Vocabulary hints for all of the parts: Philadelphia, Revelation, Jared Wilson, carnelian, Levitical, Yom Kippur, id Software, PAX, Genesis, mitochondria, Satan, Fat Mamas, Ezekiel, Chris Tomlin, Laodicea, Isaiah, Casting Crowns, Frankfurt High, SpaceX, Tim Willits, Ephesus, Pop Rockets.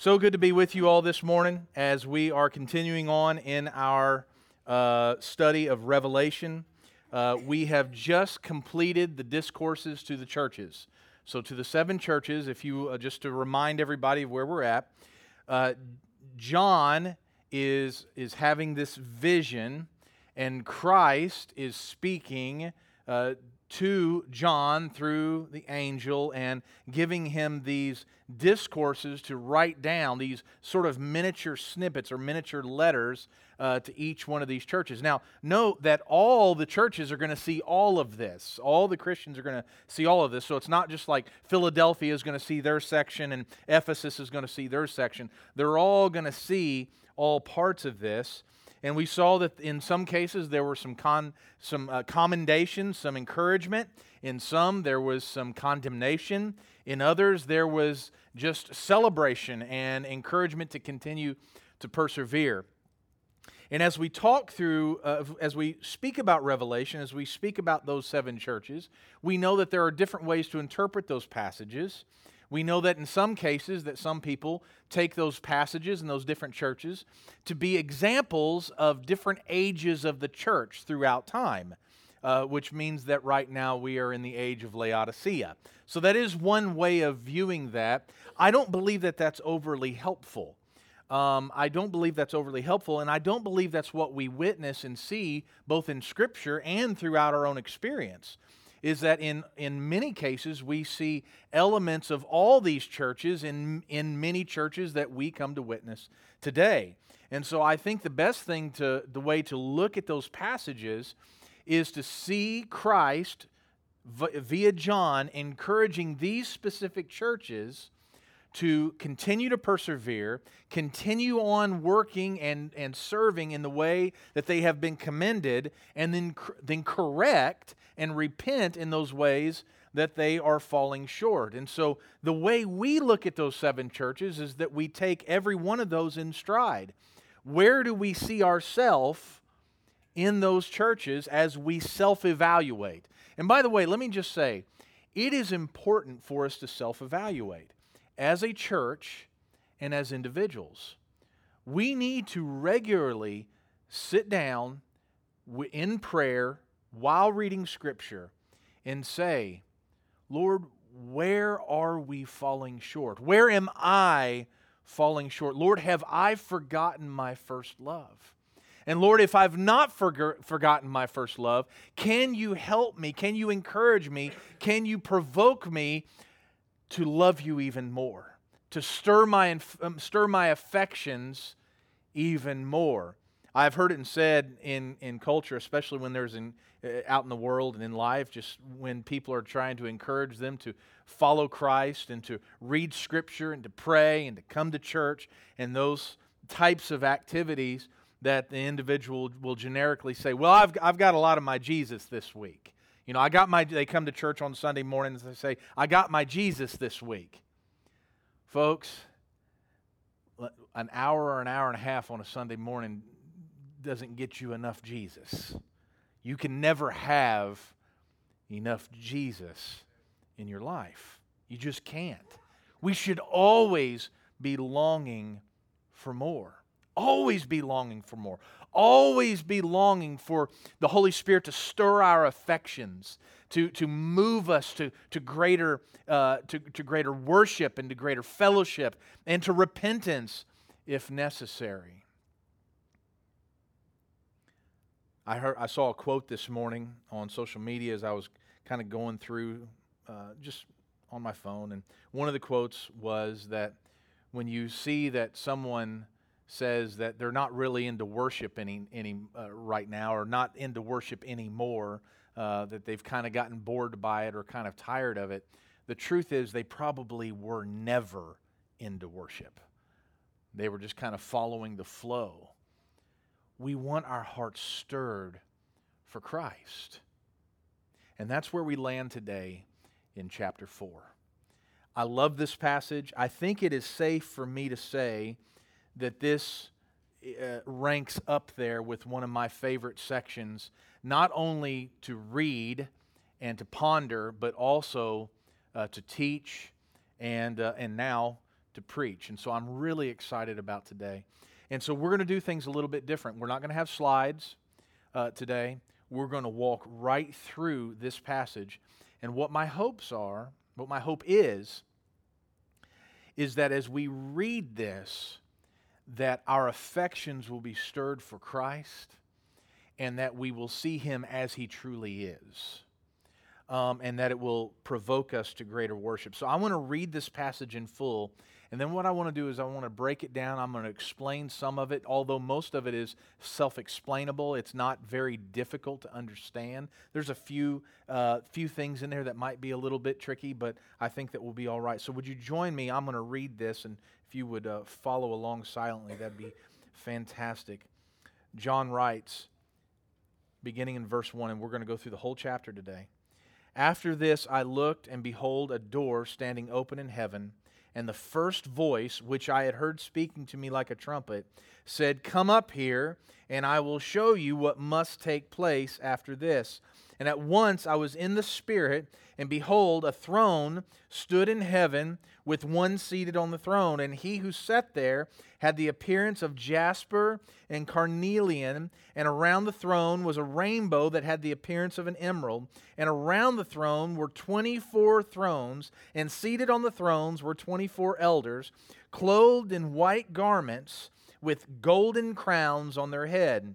So good to be with you all this morning as we are continuing on in our study of Revelation. We have just completed the discourses to the churches. So to the seven churches, if you just to remind everybody of where we're at, John is having this vision, and Christ is speaking to John through the angel and giving him these discourses to write down, these sort of miniature snippets or miniature letters to each one of these churches. Now, note that all the churches are going to see all of this. All the Christians are going to see all of this. So it's not just like Philadelphia is going to see their section and Ephesus is going to see their section. They're all going to see all parts of this. And we saw that in some cases there were some commendations, some encouragement. In some, there was some condemnation. In others, there was just celebration and encouragement to continue to persevere. And as we talk through, as we speak about Revelation, as we speak about those seven churches, we know that there are different ways to interpret those passages. We know that in some cases that some people take those passages and those different churches to be examples of different ages of the church throughout time, which means that right now we are in the age of Laodicea. So that is one way of viewing that. I don't believe that that's overly helpful. And I don't believe that's what we witness and see both in Scripture and throughout our own experience. Is that in many cases we see elements of all these churches in many churches that we come to witness today. And so I think the best thing the way to look at those passages is to see Christ via John encouraging these specific churches to continue to persevere, continue on working and serving in the way that they have been commended, and then correct and repent in those ways that they are falling short. And so the way we look at those seven churches is that we take every one of those in stride. Where do we see ourselves in those churches as we self-evaluate? And by the way, let me just say, it is important for us to self-evaluate. As a church and as individuals, we need to regularly sit down in prayer while reading Scripture and say, Lord, where are we falling short? Where am I falling short? Lord, have I forgotten my first love? And Lord, if I've not forgotten my first love, can you help me? Can you encourage me? Can you provoke me to love you even more, to stir my affections even more? I've heard it said in culture, especially when there's out in the world and in life, just when people are trying to encourage them to follow Christ and to read Scripture and to pray and to come to church and those types of activities, that the individual will generically say, well, I've got a lot of my Jesus this week. You know, they come to church on Sunday mornings and they say, I got my Jesus this week. Folks, an hour or an hour and a half on a Sunday morning doesn't get you enough Jesus. You can never have enough Jesus in your life. You just can't. We should always be longing for more. Always be longing for more. Always be longing for the Holy Spirit to stir our affections, to move us to greater worship and to greater fellowship and to repentance if necessary. I saw a quote this morning on social media as I was kind of going through just on my phone, and one of the quotes was that when you see that someone says that they're not really into worship any right now, or not into worship anymore, that they've kind of gotten bored by it or kind of tired of it, the truth is they probably were never into worship. They were just kind of following the flow. We want our hearts stirred for Christ. And that's where we land today in chapter 4. I love this passage. I think it is safe for me to say that this ranks up there with one of my favorite sections, not only to read and to ponder, but also to teach and now to preach. And so I'm really excited about today. And so we're going to do things a little bit different. We're not going to have slides today. We're going to walk right through this passage. And what my hopes are, what my hope is that as we read this, that our affections will be stirred for Christ and that we will see Him as He truly is. And that it will provoke us to greater worship. So I want to read this passage in full, and then what I want to do is I want to break it down. I'm going to explain some of it, although most of it is self-explainable. It's not very difficult to understand. There's a few things in there that might be a little bit tricky, but I think that we'll be all right. So would you join me? I'm going to read this, and if you would follow along silently, that'd be fantastic. John writes, beginning in verse 1, and we're going to go through the whole chapter today. After this I looked, and behold, a door standing open in heaven. And the first voice, which I had heard speaking to me like a trumpet, said, "Come up here, and I will show you what must take place after this." And at once I was in the Spirit, and behold, a throne stood in heaven with one seated on the throne. And he who sat there had the appearance of jasper and carnelian, and around the throne was a rainbow that had the appearance of an emerald. And around the throne were 24 thrones, and seated on the thrones were 24 elders, clothed in white garments with golden crowns on their head.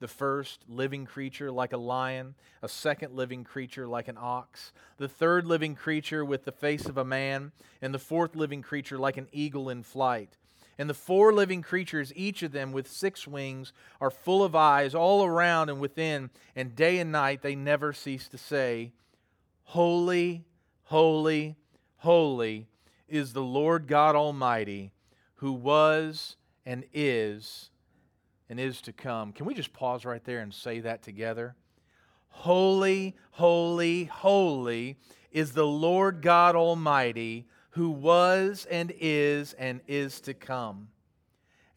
The first living creature like a lion, a second living creature like an ox, the third living creature with the face of a man, and the fourth living creature like an eagle in flight. And the 4 living creatures, each of them with 6 wings, are full of eyes all around and within, and day and night they never cease to say, "Holy, holy, holy is the Lord God Almighty, who was and is to come." Can we just pause right there and say that together? Holy, holy, holy is the Lord God Almighty, who was and is to come.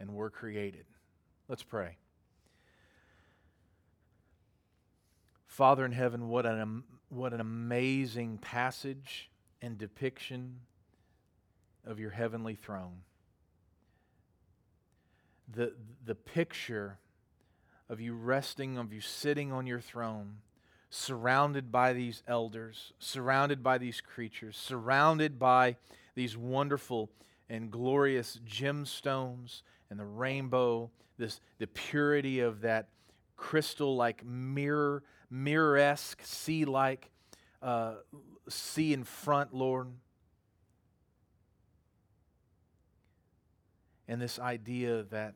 and were created." Let's pray. Father in heaven, what an amazing passage and depiction of your heavenly throne. The picture of you resting, of you sitting on your throne, surrounded by these elders, surrounded by these creatures, surrounded by these wonderful and glorious gemstones, and the rainbow, the purity of that crystal-like mirror-esque sea-like sea in front, Lord. And this idea that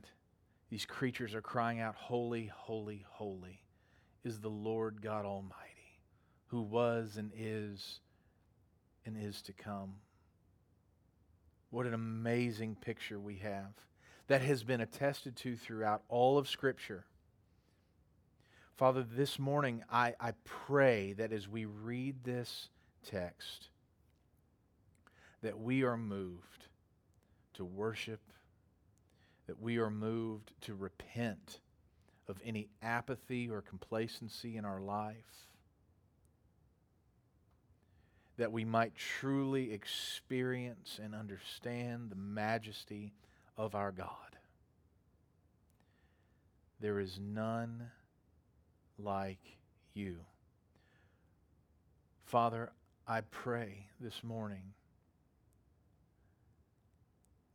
these creatures are crying out, "Holy, holy, holy is the Lord God Almighty, who was and is to come." What an amazing picture we have that has been attested to throughout all of Scripture. Father, this morning I pray that as we read this text, that we are moved to worship, that we are moved to repent of any apathy or complacency in our life, that we might truly experience and understand the majesty of our God. There is none like you. Father, I pray this morning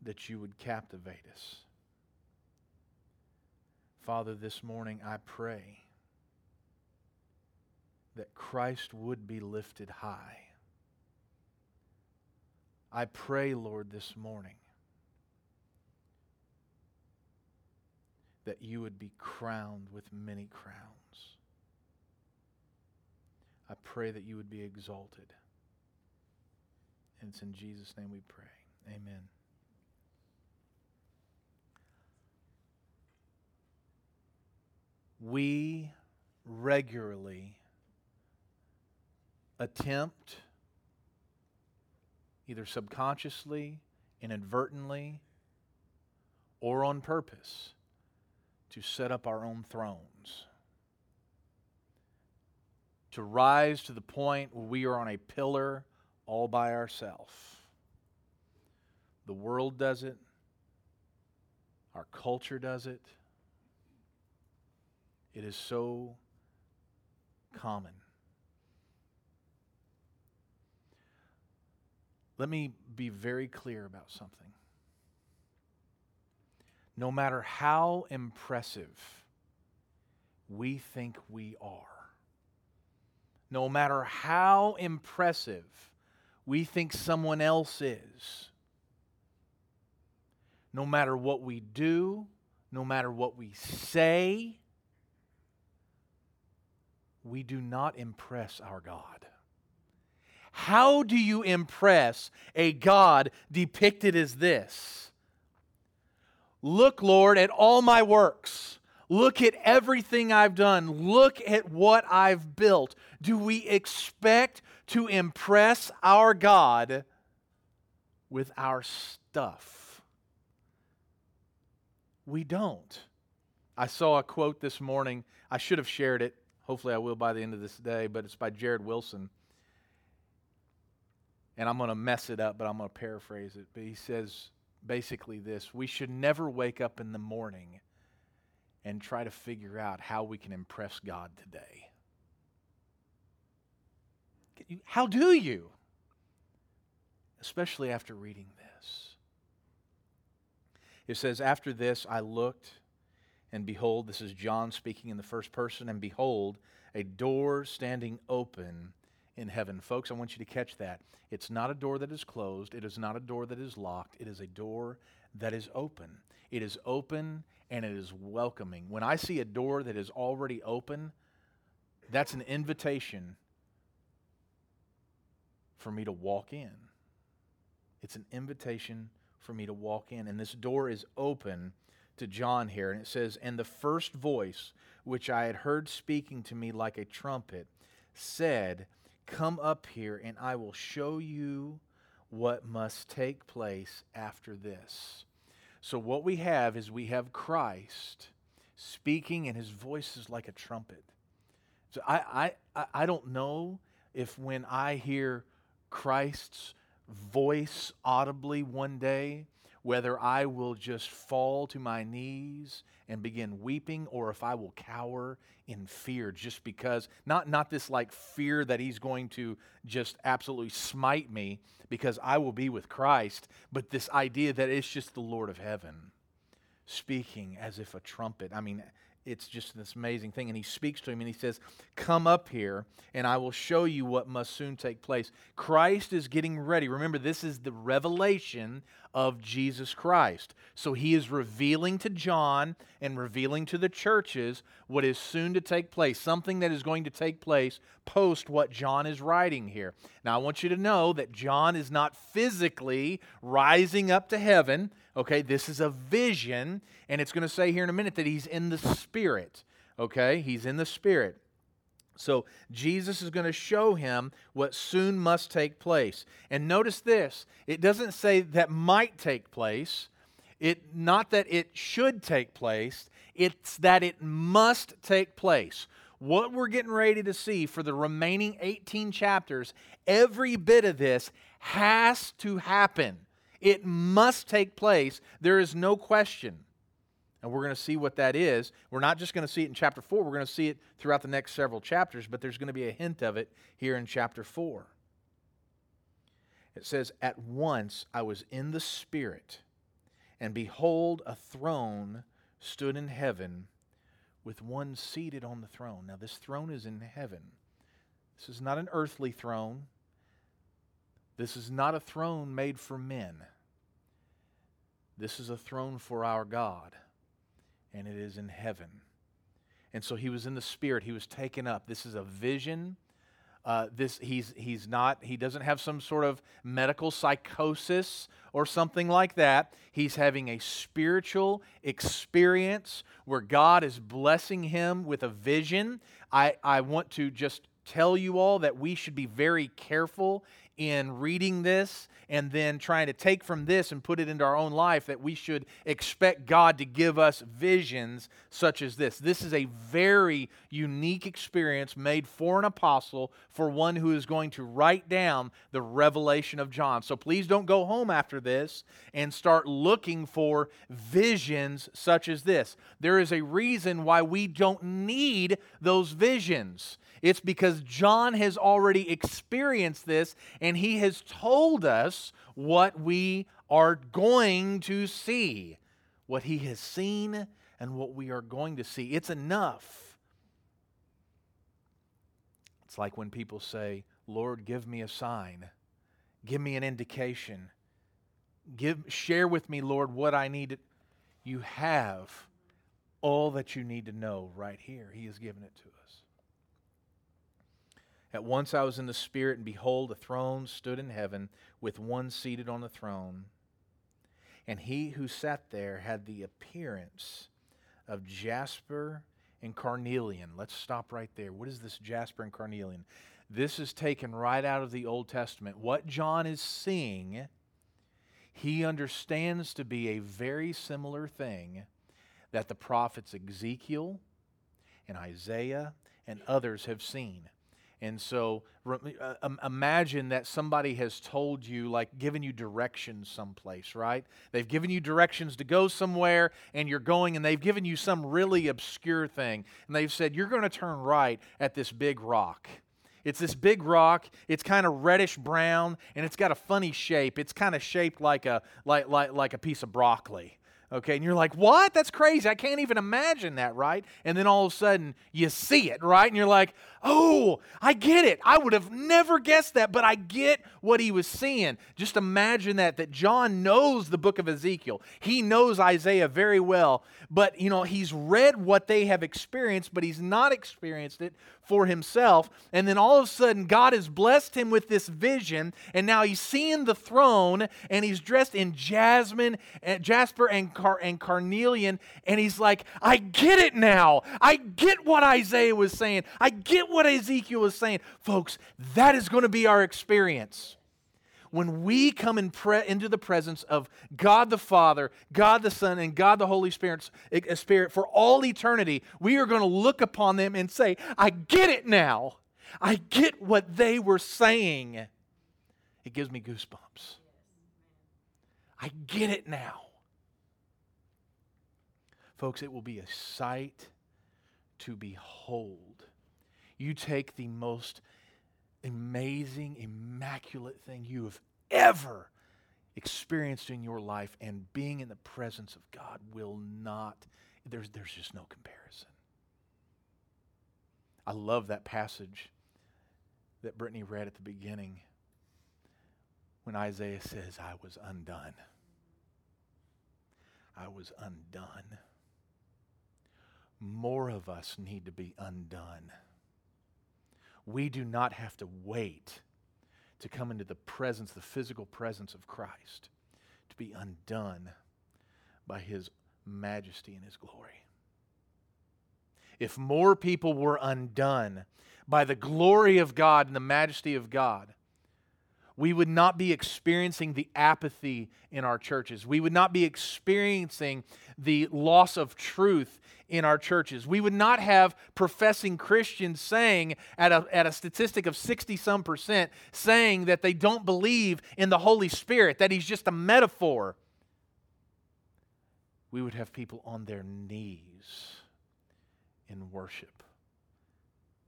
that you would captivate us. Father, this morning I pray that Christ would be lifted high. I pray, Lord, this morning that you would be crowned with many crowns. I pray that you would be exalted. And it's in Jesus' name we pray. Amen. We regularly attempt, either subconsciously, inadvertently, or on purpose, to set up our own thrones, to rise to the point where we are on a pillar all by ourselves. The world does it. Our culture does it. It is so common. Let me be very clear about something. No matter how impressive we think we are, no matter how impressive we think someone else is, no matter what we do, no matter what we say, we do not impress our God. How do you impress a God depicted as this? Look, Lord, at all my works. Look at everything I've done. Look at what I've built. Do we expect to impress our God with our stuff? We don't. I saw a quote this morning. I should have shared it. Hopefully I will by the end of this day, but it's by Jared Wilson. And I'm going to mess it up, but I'm going to paraphrase it. But he says basically this: we should never wake up in the morning and try to figure out how we can impress God today. How do you? Especially after reading this. It says, after this I looked, and behold, this is John speaking in the first person, and behold, a door standing open in heaven. Folks, I want you to catch that. It's not a door that is closed. It is not a door that is locked. It is a door that is open. It is open and it is welcoming. When I see a door that is already open, that's an invitation for me to walk in. It's an invitation for me to walk in. And this door is open to John here. And it says, and the first voice which I had heard speaking to me like a trumpet said, come up here, and I will show you what must take place after this. So what we have is we have Christ speaking, and his voice is like a trumpet. So I don't know if when I hear Christ's voice audibly one day, whether I will just fall to my knees and begin weeping, or if I will cower in fear, just because, not this like fear that he's going to just absolutely smite me because I will be with Christ, but this idea that it's just the Lord of heaven speaking as if a trumpet. I mean, it's just this amazing thing. And he speaks to him and he says, come up here and I will show you what must soon take place. Christ is getting ready. Remember, this is the revelation of Jesus Christ. So he is revealing to John and revealing to the churches what is soon to take place, something that is going to take place post what John is writing here. Now, I want you to know that John is not physically rising up to heaven. Okay, this is a vision, and it's going to say here in a minute that he's in the Spirit. Okay, he's in the Spirit. So Jesus is going to show him what soon must take place. And notice this, it doesn't say that might take place. It not that it should take place, it's that it must take place. What we're getting ready to see for the remaining 18 chapters, every bit of this has to happen. It must take place. There is no question. And we're going to see what that is. We're not just going to see it in chapter 4. We're going to see it throughout the next several chapters, but there's going to be a hint of it here in chapter 4. It says, at once I was in the Spirit, and behold, a throne stood in heaven with one seated on the throne. Now, this throne is in heaven. This is not an earthly throne. This is not a throne made for men. This is a throne for our God, and it is in heaven. And so he was in the Spirit. He was taken up. This is a vision. He doesn't have some sort of medical psychosis or something like that. He's having a spiritual experience where God is blessing him with a vision. I want to just tell you all that we should be very careful in reading this and then trying to take from this and put it into our own life, that we should expect God to give us visions such as this. This is a very unique experience made for an apostle, for one who is going to write down the revelation of John. So please don't go home after this and start looking for visions such as this. There is a reason why we don't need those visions. It's because John has already experienced this, and he has told us what we are going to see, what he has seen and what we are going to see. It's enough. It's like when people say, Lord, give me a sign. Give me an indication. Share with me, Lord, what I need. You have all that you need to know right here. He has given it to us. At once I was in the Spirit, and behold, a throne stood in heaven with one seated on the throne. And he who sat there had the appearance of jasper and carnelian. Let's stop right there. What is this jasper and carnelian? This is taken right out of the Old Testament. What John is seeing, he understands to be a very similar thing that the prophets Ezekiel and Isaiah and others have seen. And so imagine that somebody has told you, like given you directions someplace, right? They've given you directions to go somewhere, and you're going, and they've given you some really obscure thing. And they've said, you're going to turn right at this big rock. It's this big rock. It's kind of reddish brown, and it's got a funny shape. It's kind of shaped like a piece of broccoli. Okay, and you're like, what? That's crazy. I can't even imagine that, right? And then all of a sudden, you see it, right? And you're like, oh, I get it. I would have never guessed that, but I get what he was seeing. Just imagine that John knows the book of Ezekiel. He knows Isaiah very well, but, he's read what they have experienced, but he's not experienced it for himself. And then all of a sudden, God has blessed him with this vision, and now he's seeing the throne, and he's dressed in jasper and carnelian, and he's like, I get it now. I get what Isaiah was saying. I get what Ezekiel was saying. Folks, that is going to be our experience. When we come into the presence of God the Father, God the Son, and God the Holy Spirit for all eternity, we are going to look upon them and say, I get it now. I get what they were saying. It gives me goosebumps. I get it now. Folks, it will be a sight to behold. You take the most amazing, immaculate thing you have ever experienced in your life, and being in the presence of God will not, there's just no comparison. I love that passage that Brittany read at the beginning when Isaiah says, I was undone. I was undone. More of us need to be undone. We do not have to wait to come into the presence, the physical presence of Christ, to be undone by His majesty and His glory. If more people were undone by the glory of God and the majesty of God, we would not be experiencing the apathy in our churches. We would not be experiencing the loss of truth in our churches. We would not have professing Christians saying, at a statistic of 60-some%, saying that they don't believe in the Holy Spirit, that He's just a metaphor. We would have people on their knees in worship,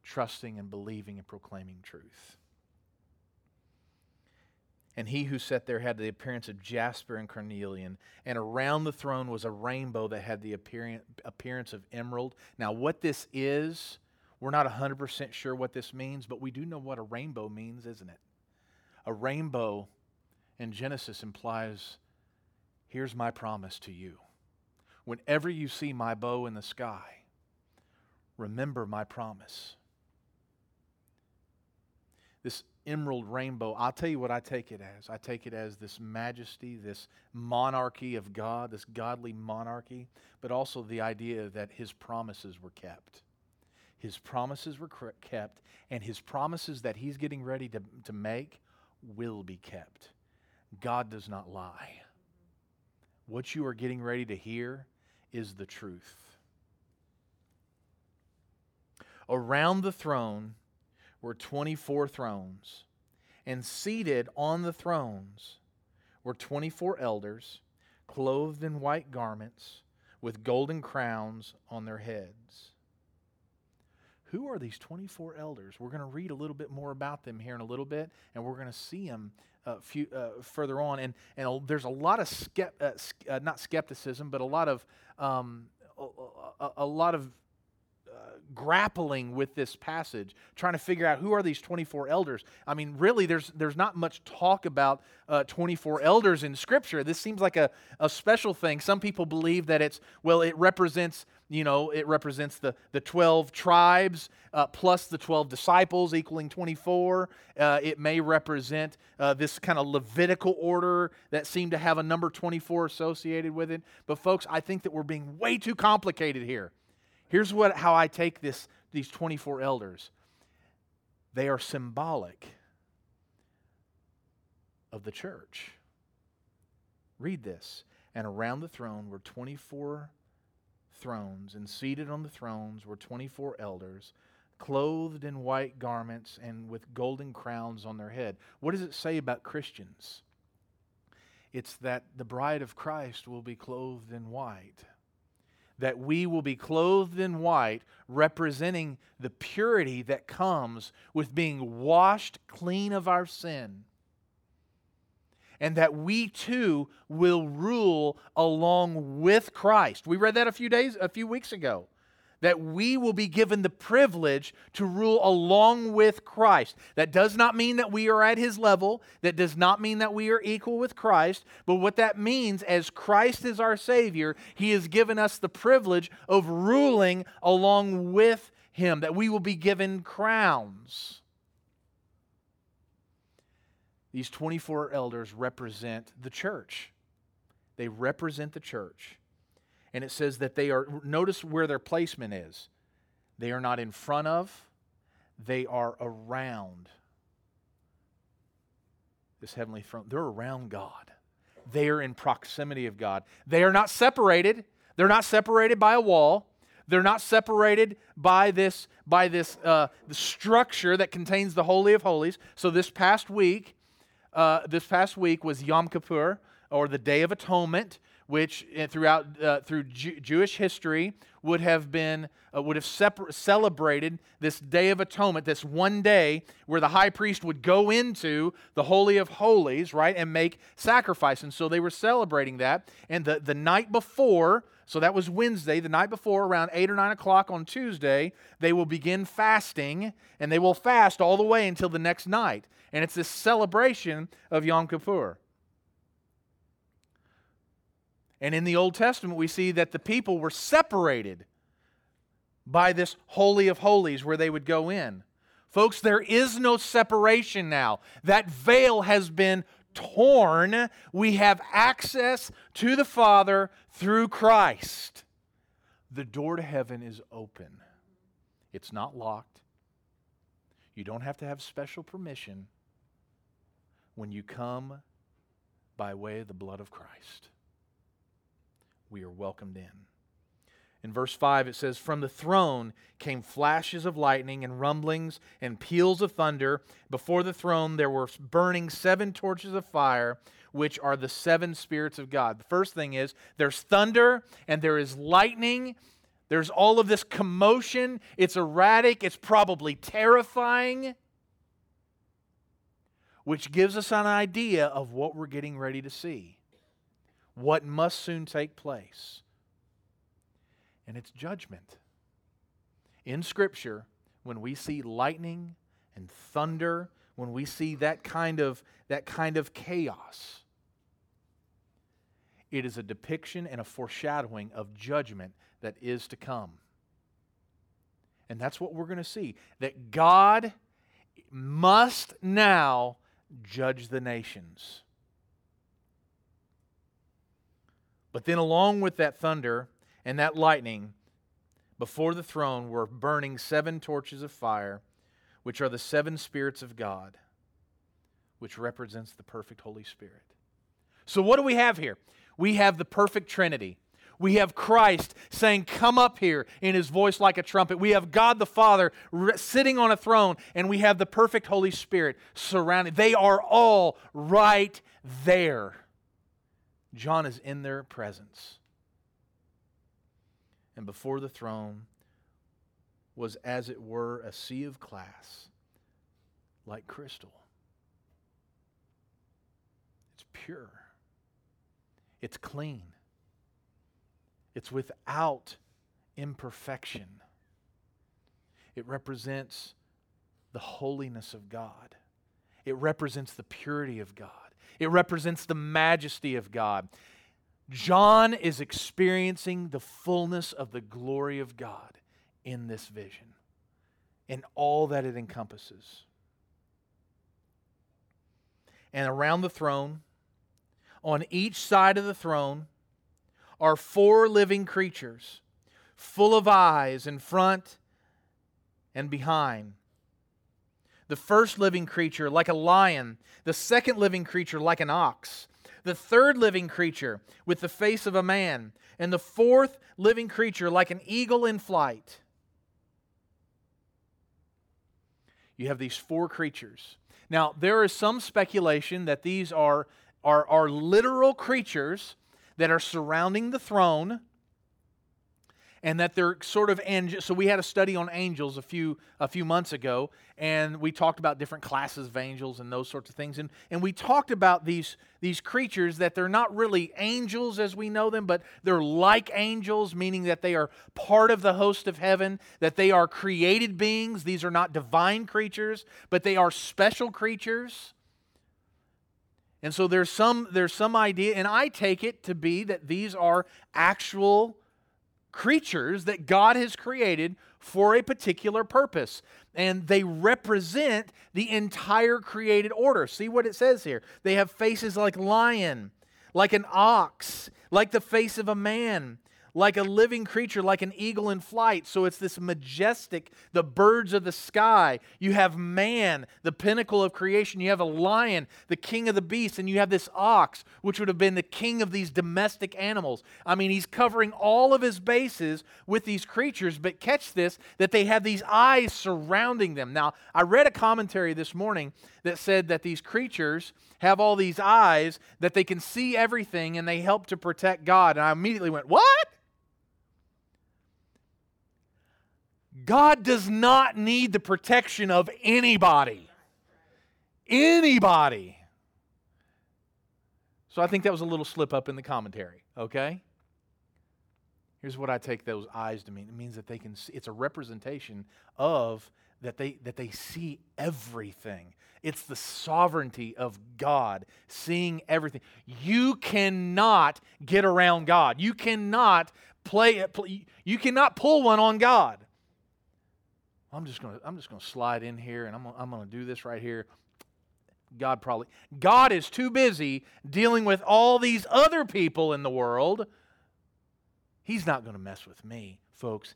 trusting and believing and proclaiming truth. And he who sat there had the appearance of jasper and carnelian, and around the throne was a rainbow that had the appearance of emerald. Now, what this is, we're not 100% sure what this means, but we do know what a rainbow means, isn't it? A rainbow in Genesis implies, here's my promise to you. Whenever you see my bow in the sky, remember my promise. This emerald rainbow, I'll tell you what I take it as. I take it as this majesty, this monarchy of God, this godly monarchy, but also the idea that his promises were kept. His promises were kept, and his promises that he's getting ready to make will be kept. God does not lie. What you are getting ready to hear is the truth. Around the throne were 24 thrones, and seated on the thrones were 24 elders, clothed in white garments, with golden crowns on their heads. Who are these 24 elders? We're going to read a little bit more about them here in a little bit, and we're going to see them further on. And there's a lot of not skepticism, but a lot of grappling with this passage, trying to figure out who are these 24 elders. I mean, really, there's not much talk about 24 elders in Scripture. This seems like a special thing. Some people believe that it represents the 12 tribes plus the 12 disciples equaling 24. It may represent this kind of Levitical order that seemed to have a number 24 associated with it. But folks, I think that we're being way too complicated here. Here's how I take these 24 elders. They are symbolic of the church. Read this. And around the throne were 24 thrones, and seated on the thrones were 24 elders, clothed in white garments and with golden crowns on their head. What does it say about Christians? It's that the bride of Christ will be clothed in white. That we will be clothed in white, representing the purity that comes with being washed clean of our sin. And that we too will rule along with Christ. We read that a few weeks ago. That we will be given the privilege to rule along with Christ. That does not mean that we are at his level. That does not mean that we are equal with Christ. But what that means, as Christ is our Savior, he has given us the privilege of ruling along with him. That we will be given crowns. These 24 elders represent the church. They represent the church. And it says that they are, notice where their placement is. They are not in front of, they are around this heavenly throne. They're around God. They are in proximity of God. They are not separated. They're not separated by a wall. They're not separated by this structure that contains the Holy of Holies. So this past week was Yom Kippur, or the Day of Atonement, which through Jewish history would have celebrated this Day of Atonement, this one day where the high priest would go into the Holy of Holies, right, and make sacrifice. And so they were celebrating that. And the night before, so that was Wednesday, the night before, around 8 or 9 o'clock on Tuesday, they will begin fasting, and they will fast all the way until the next night. And it's this celebration of Yom Kippur. And in the Old Testament, we see that the people were separated by this Holy of Holies where they would go in. Folks, there is no separation now. That veil has been torn. We have access to the Father through Christ. The door to heaven is open. It's not locked. You don't have to have special permission when you come by way of the blood of Christ. We are welcomed in. In verse 5 it says, "From the throne came flashes of lightning and rumblings and peals of thunder. Before the throne there were burning 7 torches of fire, which are the 7 spirits of God." The first thing is, there's thunder and there is lightning. There's all of this commotion. It's erratic. It's probably terrifying. which gives us an idea of what we're getting ready to see, what must soon take place. And it's judgment. In Scripture, when we see lightning and thunder, when we see that kind of chaos, it is a depiction and a foreshadowing of judgment that is to come. And that's what we're going to see, that God must now judge the nations. But then along with that thunder and that lightning, before the throne were burning 7 torches of fire, which are the 7 spirits of God, which represents the perfect Holy Spirit. So what do we have here? We have the perfect Trinity. We have Christ saying, come up here, in His voice like a trumpet. We have God the Father sitting on a throne, and we have the perfect Holy Spirit surrounded. They are all right there. John is in their presence. And before the throne was, as it were, a sea of glass, like crystal. It's pure. It's clean. It's without imperfection. It represents the holiness of God. It represents the purity of God. It represents the majesty of God. John is experiencing the fullness of the glory of God in this vision and all that it encompasses. And around the throne, on each side of the throne, are 4 living creatures, full of eyes in front and behind. The first living creature like a lion, the second living creature like an ox, the third living creature with the face of a man, and the fourth living creature like an eagle in flight. You have these 4 creatures. Now, there is some speculation that these are literal creatures that are surrounding the throne, and that they're sort of angels. So we had a study on angels a few months ago, and we talked about different classes of angels and those sorts of things. And we talked about these creatures, that they're not really angels as we know them, but they're like angels, meaning that they are part of the host of heaven, that they are created beings. These are not divine creatures, but they are special creatures. And so there's some idea, and I take it to be that these are actual creatures that God has created for a particular purpose. And they represent the entire created order. See what it says here. They have faces like lion, like an ox, like the face of a man, like a living creature, like an eagle in flight. So it's this majestic, the birds of the sky. You have man, the pinnacle of creation. You have a lion, the king of the beasts. And you have this ox, which would have been the king of these domestic animals. I mean, he's covering all of his bases with these creatures. But catch this, that they have these eyes surrounding them. Now, I read a commentary this morning that said that these creatures have all these eyes, that they can see everything, and they help to protect God. And I immediately went, what? God does not need the protection of anybody. Anybody. So I think that was a little slip up in the commentary, okay? Here's what I take those eyes to mean. It means that they can see. It's a representation of that they see everything. It's the sovereignty of God, seeing everything. You cannot get around God. You cannot pull one on God. I'm just going to slide in here, and I'm going to do this right here. God is too busy dealing with all these other people in the world. He's not going to mess with me, folks.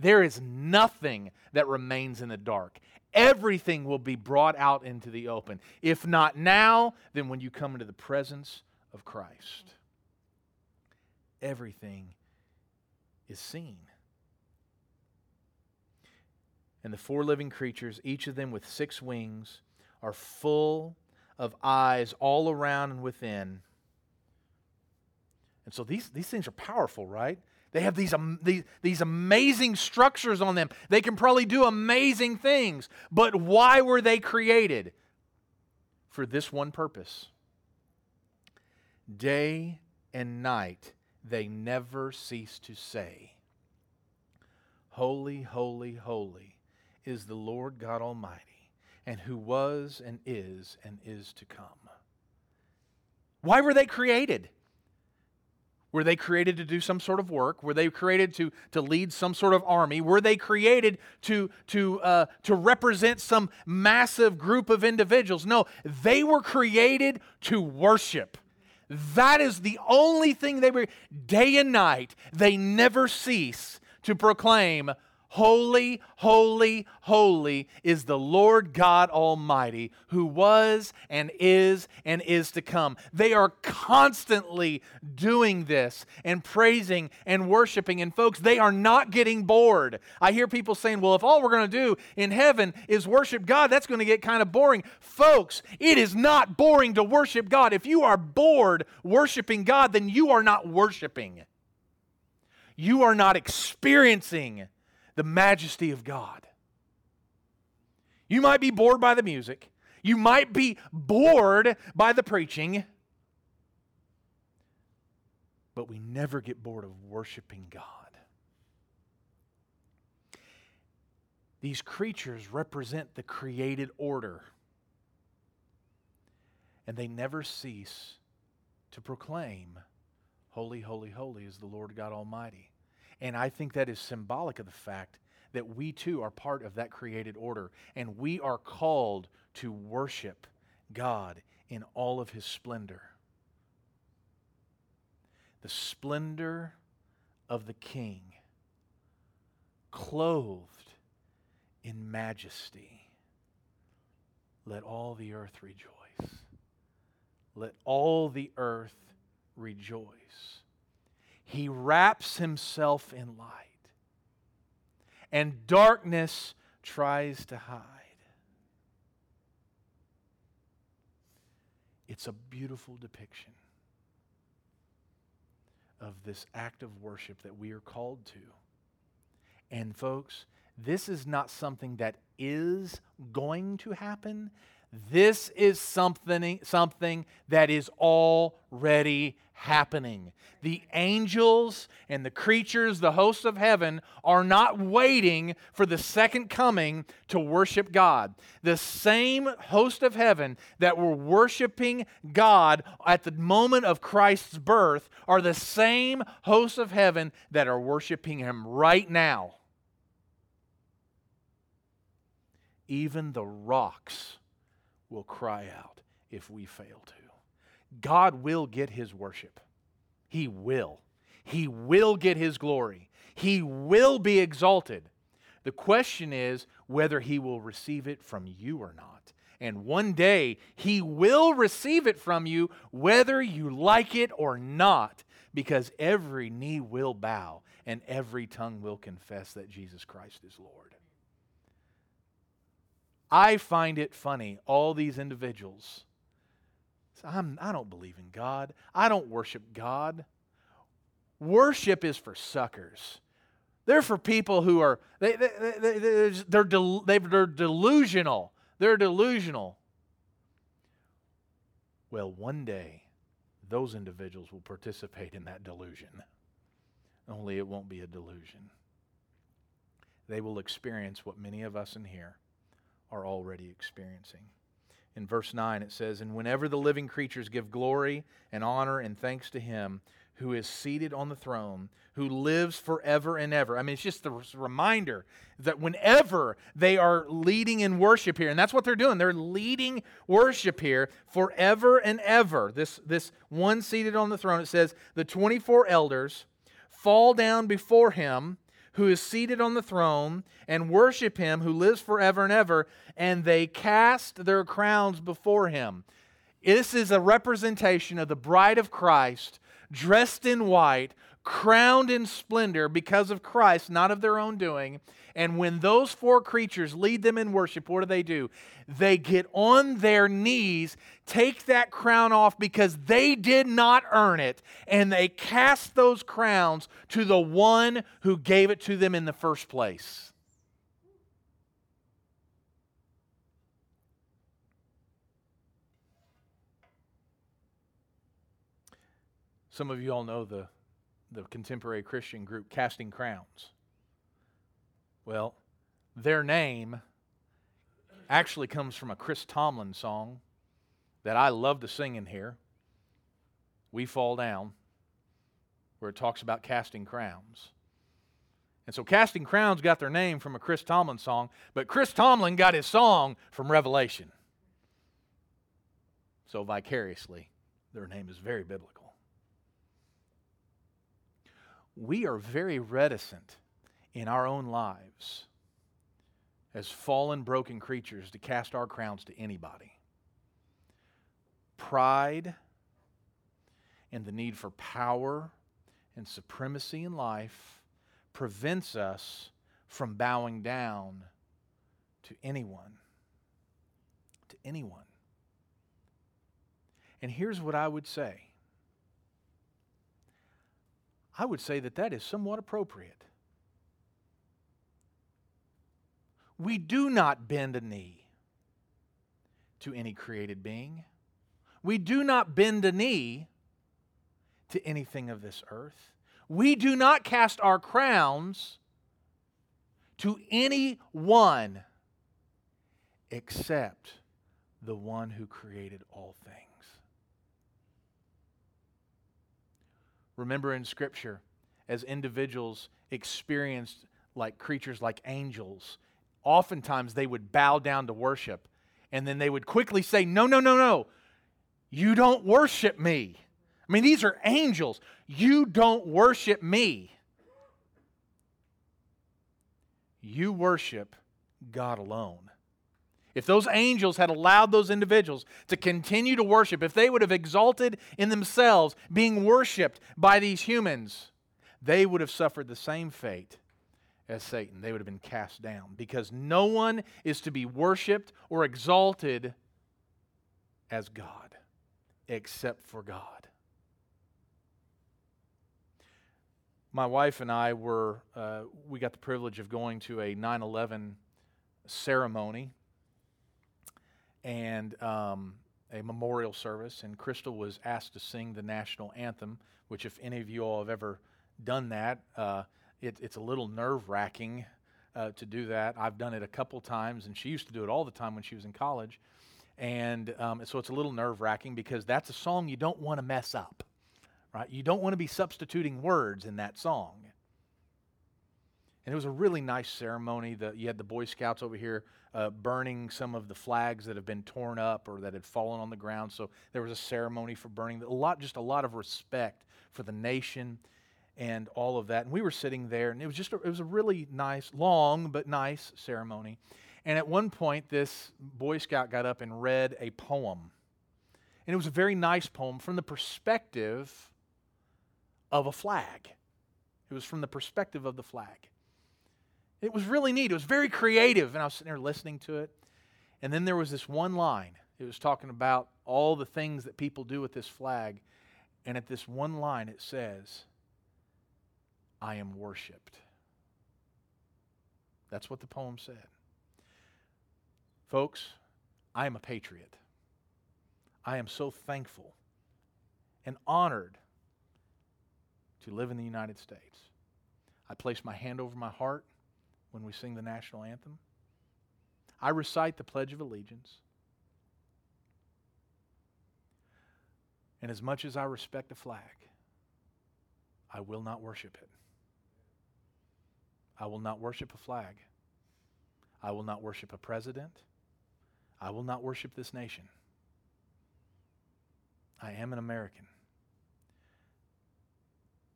There is nothing that remains in the dark. Everything will be brought out into the open. If not now, then when you come into the presence of Christ. Everything is seen. And the 4 living creatures, each of them with 6 wings, are full of eyes all around and within. And so these things are powerful, right? They have these amazing structures on them. They can probably do amazing things. But why were they created? for this one purpose. Day and night they never cease to say, Holy, holy, holy is the Lord God Almighty, and who was and is to come. Why were they created? Were they created to do some sort of work? Were they created to lead some sort of army? Were they created to represent some massive group of individuals? No, they were created to worship. That is the only thing they were. Day and night, they never cease to proclaim, Holy, holy, holy is the Lord God Almighty, who was and is to come. They are constantly doing this and praising and worshiping. And folks, they are not getting bored. I hear people saying, well, if all we're going to do in heaven is worship God, that's going to get kind of boring. Folks, it is not boring to worship God. If you are bored worshiping God, then you are not worshiping. You are not experiencing the majesty of God. You might be bored by the music. You might be bored by the preaching. But we never get bored of worshiping God. These creatures represent the created order. And they never cease to proclaim, Holy, holy, holy is the Lord God Almighty. And I think that is symbolic of the fact that we too are part of that created order. And we are called to worship God in all of His splendor. The splendor of the King, clothed in majesty. Let all the earth rejoice. Let all the earth rejoice. He wraps Himself in light, and darkness tries to hide. It's a beautiful depiction of this act of worship that we are called to. And folks, this is not something that is going to happen. This is something that is already happening. The angels and the creatures, the hosts of heaven, are not waiting for the second coming to worship God. The same host of heaven that were worshiping God at the moment of Christ's birth are the same hosts of heaven that are worshiping Him right now. Even the rocks will cry out if we fail to. God will get His worship. He will. He will get His glory. He will be exalted. The question is whether He will receive it from you or not. And one day He will receive it from you whether you like it or not, because every knee will bow and every tongue will confess that Jesus Christ is Lord. I find it funny, all these individuals. I don't believe in God. I don't worship God. Worship is for suckers. They're for people who are, they're delusional. They're delusional. Well, one day, those individuals will participate in that delusion. Only it won't be a delusion. They will experience what many of us in here are already experiencing. In verse 9 it says, And whenever the living creatures give glory and honor and thanks to Him who is seated on the throne, who lives forever and ever. I mean, it's just the reminder that whenever they are leading in worship here, and that's what they're doing, they're leading worship here forever and ever. This one seated on the throne, it says, the 24 elders fall down before Him who is seated on the throne, and worship Him who lives forever and ever, and they cast their crowns before Him. This is a representation of the bride of Christ, dressed in white, crowned in splendor because of Christ, not of their own doing. And when those four creatures lead them in worship, what do? They get on their knees, take that crown off because they did not earn it, and they cast those crowns to the one who gave it to them in the first place. Some of you all know the contemporary Christian group Casting Crowns. Well, their name actually comes from a Chris Tomlin song that I love to sing in here, We Fall Down, where it talks about casting crowns. And so Casting Crowns got their name from a Chris Tomlin song, but Chris Tomlin got his song from Revelation. So vicariously, their name is very biblical. We are very reticent in our own lives as fallen, broken creatures to cast our crowns to anybody. Pride and the need for power and supremacy in life prevents us from bowing down to anyone. To anyone. And here's what I would say. I would say that that is somewhat appropriate. We do not bend a knee to any created being. We do not bend a knee to anything of this earth. We do not cast our crowns to anyone except the one who created all things. Remember in Scripture, as individuals experienced like creatures, like angels, oftentimes they would bow down to worship, and then they would quickly say, no, you don't worship me. I mean, these are angels. You don't worship me. You worship God alone. If those angels had allowed those individuals to continue to worship, if they would have exalted in themselves being worshiped by these humans, they would have suffered the same fate as Satan. They would have been cast down, because no one is to be worshiped or exalted as God except for God. My wife and I were, we got the privilege of going to a 9/11 ceremony and a memorial service, and Crystal was asked to sing the national anthem, which if any of you all have ever done that, it's a little nerve-wracking to do that. I've done it a couple times, and she used to do it all the time when she was in college, and so it's a little nerve-wracking because that's a song you don't want to mess up, right? You don't want to be substituting words in that song. And it was a really nice ceremony. You had the Boy Scouts over here burning some of the flags that have been torn up or that had fallen on the ground. So there was a ceremony for burning. A lot of respect for the nation and all of that. And we were sitting there, and it was a really nice, long but nice ceremony. And at one point, this Boy Scout got up and read a poem. And it was a very nice poem from the perspective of a flag. It was from the perspective of the flag. It was really neat. It was very creative, and I was sitting there listening to it. And then there was this one line. It was talking about all the things that people do with this flag. And at this one line it says, I am worshipped. That's what the poem said. Folks, I am a patriot. I am so thankful and honored to live in the United States. I place my hand over my heart when we sing the national anthem. I recite the Pledge of Allegiance. And as much as I respect a flag, I will not worship it. I will not worship a flag. I will not worship a president. I will not worship this nation. I am an American,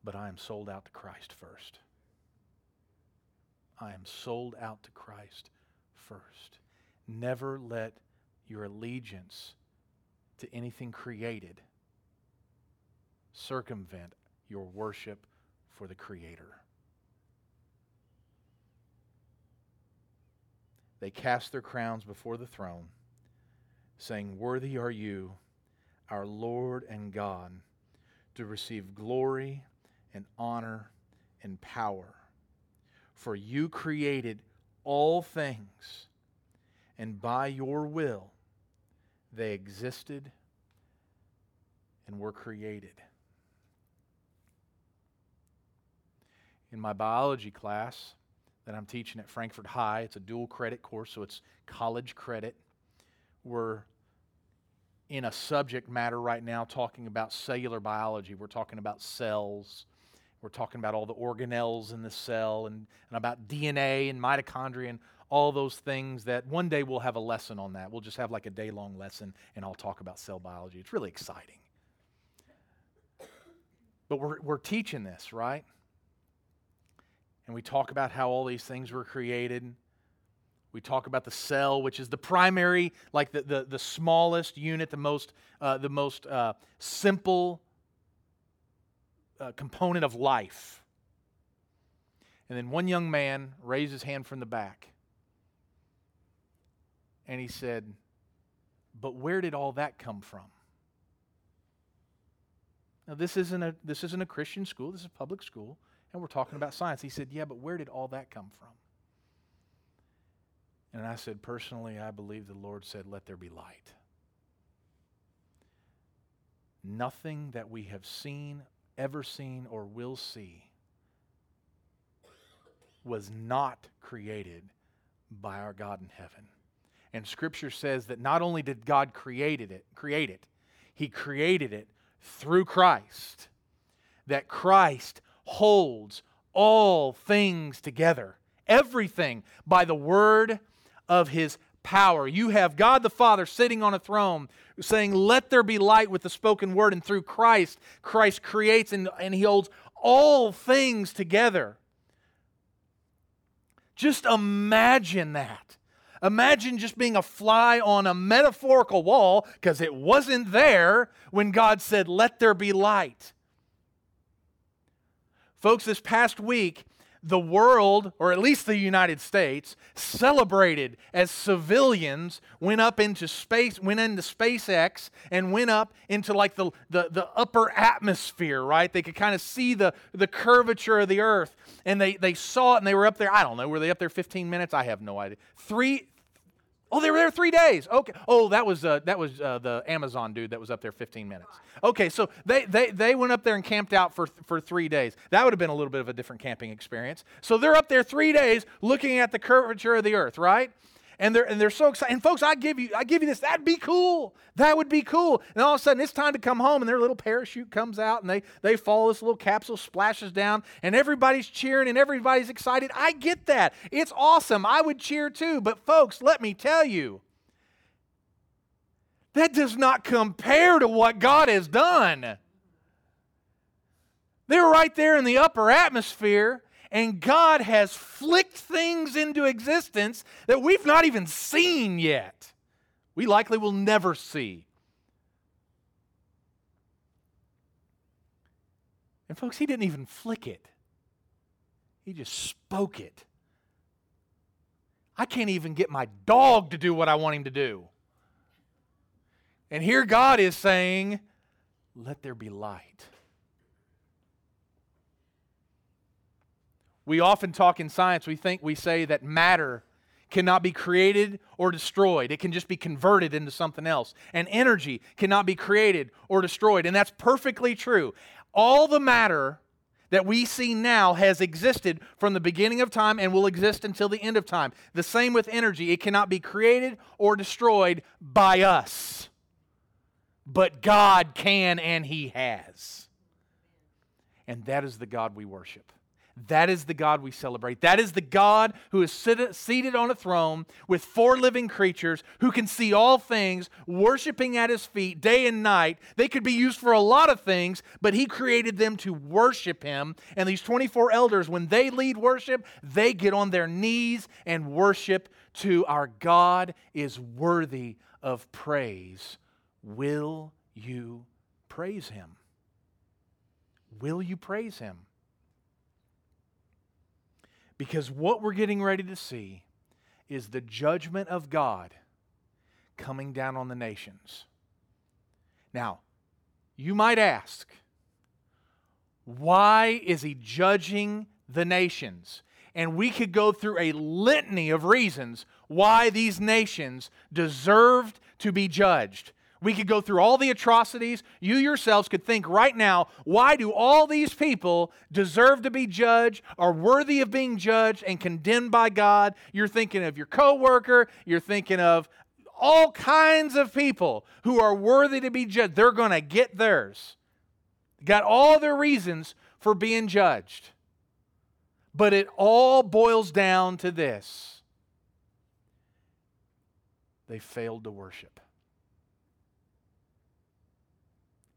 but I am sold out to Christ first. I am sold out to Christ first. Never let your allegiance to anything created circumvent your worship for the Creator. They cast their crowns before the throne, saying, Worthy are you, our Lord and God, to receive glory and honor and power. For you created all things, and by your will they existed and were created. in my biology class that I'm teaching at Frankfurt High. It's a dual credit course, so it's college credit. We're in a subject matter right now talking about cellular biology. We're talking about cells. We're talking about all the organelles in the cell and about DNA and mitochondria and all those things that one day we'll have a lesson on that. We'll just have like a day-long lesson and I'll talk about cell biology. It's really exciting. But we're teaching this, right? And we talk about how all these things were created. We talk about the cell, which is the primary, like the smallest unit, the most simple component of life. And then one young man raised his hand from the back. And he said, "But where did all that come from?" Now, this isn't a Christian school. This is a public school. And we're talking about science. He said, "Yeah, but where did all that come from?" And I said, "Personally, I believe the Lord said, 'Let there be light.'" Nothing that we have seen, ever seen, or will see was not created by our God in heaven. And Scripture says that not only did God create it, He created it through Christ, that Christ holds all things together, everything by the word of His power. You have God the Father sitting on a throne saying, "Let there be light," with the spoken word, and through Christ creates and He holds all things together. Just imagine that. Imagine just being a fly on a metaphorical wall, because it wasn't there when God said, "Let there be light." Folks, this past week, the world, or at least the United States, celebrated as civilians went up into space, went into SpaceX, and went up into like the upper atmosphere, right? They could kind of see the curvature of the earth, and they saw it, and they were up there. I don't know, were they up there 15 minutes? I have no idea. They were there 3 days. Okay. Oh, that was the Amazon dude that was up there 15 minutes. Okay, so they went up there and camped out for 3 days. That would have been a little bit of a different camping experience. So they're up there 3 days looking at the curvature of the earth, right? And they're so excited. And folks, I give you this. That'd be cool. That would be cool. And all of a sudden, it's time to come home, and their little parachute comes out, and they follow this little capsule, splashes down, and everybody's cheering, and everybody's excited. I get that. It's awesome. I would cheer too. But folks, let me tell you, that does not compare to what God has done. They're right there in the upper atmosphere, and God has flicked things into existence that we've not even seen yet. We likely will never see. And folks, He didn't even flick it. He just spoke it. I can't even get my dog to do what I want him to do. And here God is saying, "Let there be light." We often talk in science, we say that matter cannot be created or destroyed. It can just be converted into something else. And energy cannot be created or destroyed. And that's perfectly true. All the matter that we see now has existed from the beginning of time and will exist until the end of time. The same with energy. It cannot be created or destroyed by us. But God can, and He has. And that is the God we worship. That is the God we celebrate. That is the God who is seated on a throne with four living creatures who can see all things, worshiping at His feet day and night. They could be used for a lot of things, but He created them to worship Him. And these 24 elders, when they lead worship, they get on their knees and worship to our God is worthy of praise. Will you praise Him? Will you praise Him? Because what we're getting ready to see is the judgment of God coming down on the nations. Now, you might ask, why is He judging the nations? And we could go through a litany of reasons why these nations deserved to be judged. We could go through all the atrocities. You yourselves could think right now, why do all these people deserve to be judged, are worthy of being judged and condemned by God? You're thinking of your coworker. You're thinking of all kinds of people who are worthy to be judged. They're going to get theirs. Got all their reasons for being judged. But it all boils down to this. They failed to worship.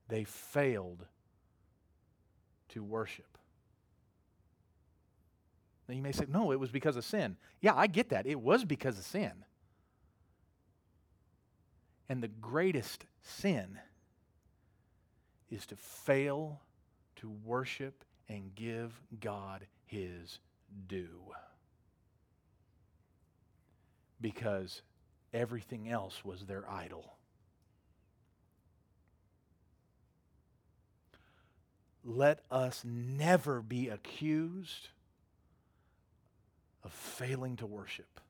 They failed to worship. Now you may say, no, it was because of sin. Yeah, I get that. It was because of sin. And the greatest sin is to fail to worship and give God His due. Because everything else was their idol. Let us never be accused of failing to worship.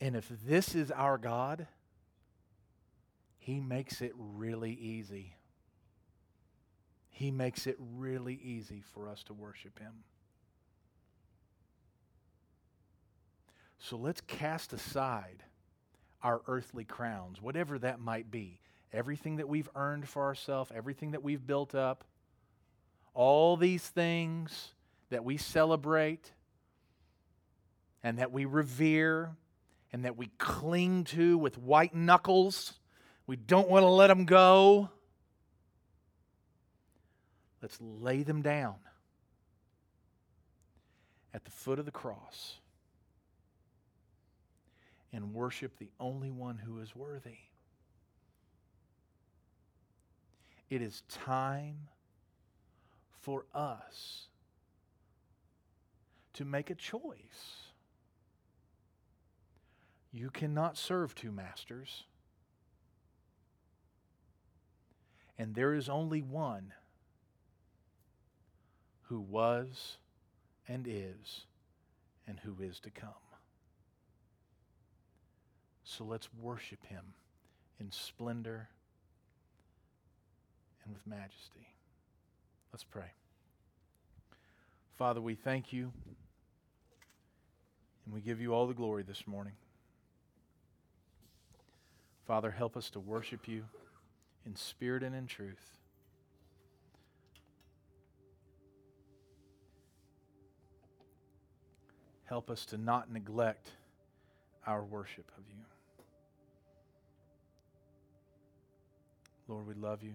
And if this is our God, He makes it really easy. He makes it really easy for us to worship Him. So let's cast aside our earthly crowns, whatever that might be. Everything that we've earned for ourselves, everything that we've built up, all these things that we celebrate and that we revere and that we cling to with white knuckles. We don't want to let them go. Let's lay them down at the foot of the cross and worship the only one who is worthy. It is time for us to make a choice. You cannot serve two masters. And there is only one who was and who is to come. So let's worship Him in splendor and with majesty. Let's pray. Father, we thank You and we give You all the glory this morning. Father, help us to worship You in spirit and in truth. Help us to not neglect our worship of You. Lord, we love You.